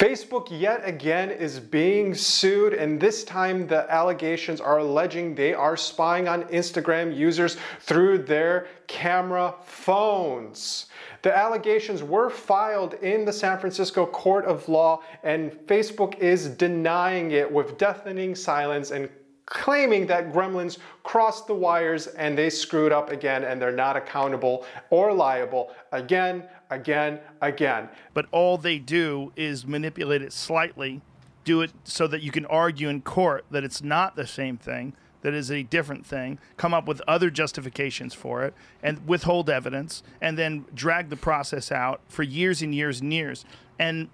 Facebook yet again is being sued, and this time the allegations are alleging they are spying on Instagram users through their camera phones. The allegations were filed in the San Francisco Court of Law, and Facebook is denying it with deafening silence and claiming that gremlins crossed the wires and they screwed up again and they're not accountable or liable again. But all they do is manipulate it slightly, do it so that you can argue in court that it's not the same thing, that is a different thing, come up with other justifications for it, and withhold evidence, and then drag the process out for years and years and years. And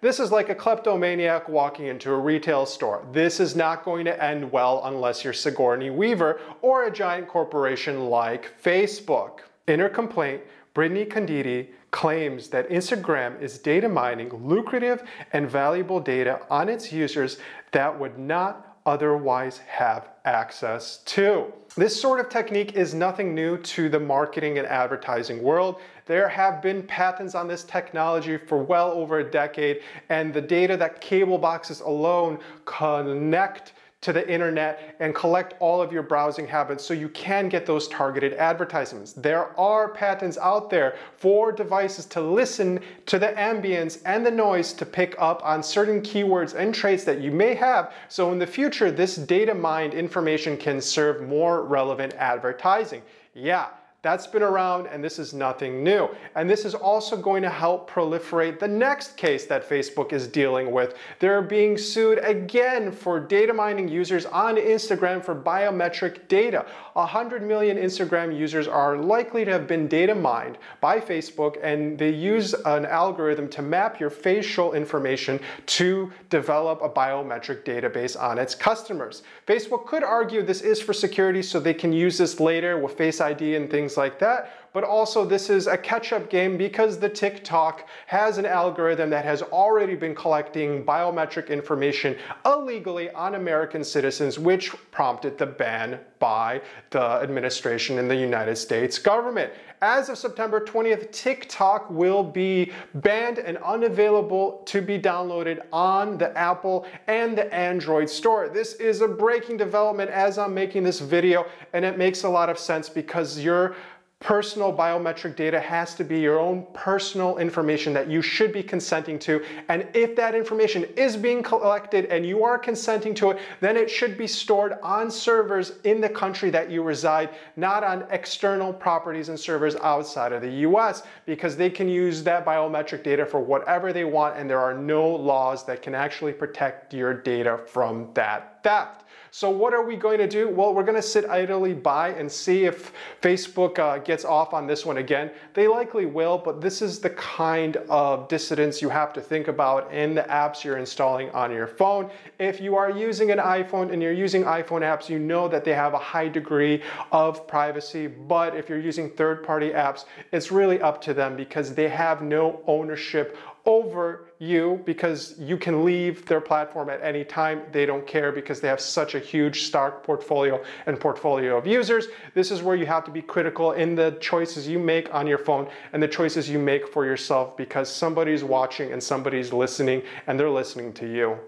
this is like a kleptomaniac walking into a retail store. This is not going to end well unless you're Sigourney Weaver or a giant corporation like Facebook. In her complaint, Brittany Conditi claims that Instagram is data mining lucrative and valuable data on its users that would not otherwise have access to. This sort of technique is nothing new to the marketing and advertising world. There have been patents on this technology for well over a decade, and the data that cable boxes alone connect to the internet and collect all of your browsing habits so you can get those targeted advertisements. There are patents out there for devices to listen to the ambience and the noise to pick up on certain keywords and traits that you may have, so in the future this data mined information can serve more relevant advertising. Yeah. That's been around, and this is nothing new. And this is also going to help proliferate the next case that Facebook is dealing with. They're being sued again for data mining users on Instagram for biometric data. 100 million Instagram users are likely to have been data mined by Facebook, and they use an algorithm to map your facial information to develop a biometric database on its customers. Facebook could argue this is for security so they can use this later with Face ID and things like that, but also this is a catch-up game because the TikTok has an algorithm that has already been collecting biometric information illegally on American citizens, which prompted the ban by the administration in the United States government. As of September 20th, TikTok will be banned and unavailable to be downloaded on the Apple and the Android store. This is a breaking development as I'm making this video, and it makes a lot of sense because your personal biometric data has to be your own personal information that you should be consenting to. And if that information is being collected and you are consenting to it, then it should be stored on servers in the country that you reside, not on external properties and servers outside of the US, because they can use that biometric data for whatever they want, and there are no laws that can actually protect your data from that theft. So what are we going to do? Well, we're going to sit idly by and see if Facebook gets off on this one again. They likely will, but this is the kind of dissidence you have to think about in the apps you're installing on your phone. If you are using an iPhone and you're using iPhone apps, you know that they have a high degree of privacy, but if you're using third-party apps, it's really up to them because they have no ownership over you, because you can leave their platform at any time. They don't care because they have such a huge stock portfolio and portfolio of users. This is where you have to be critical in the choices you make on your phone and the choices you make for yourself, because somebody's watching and somebody's listening, and they're listening to you.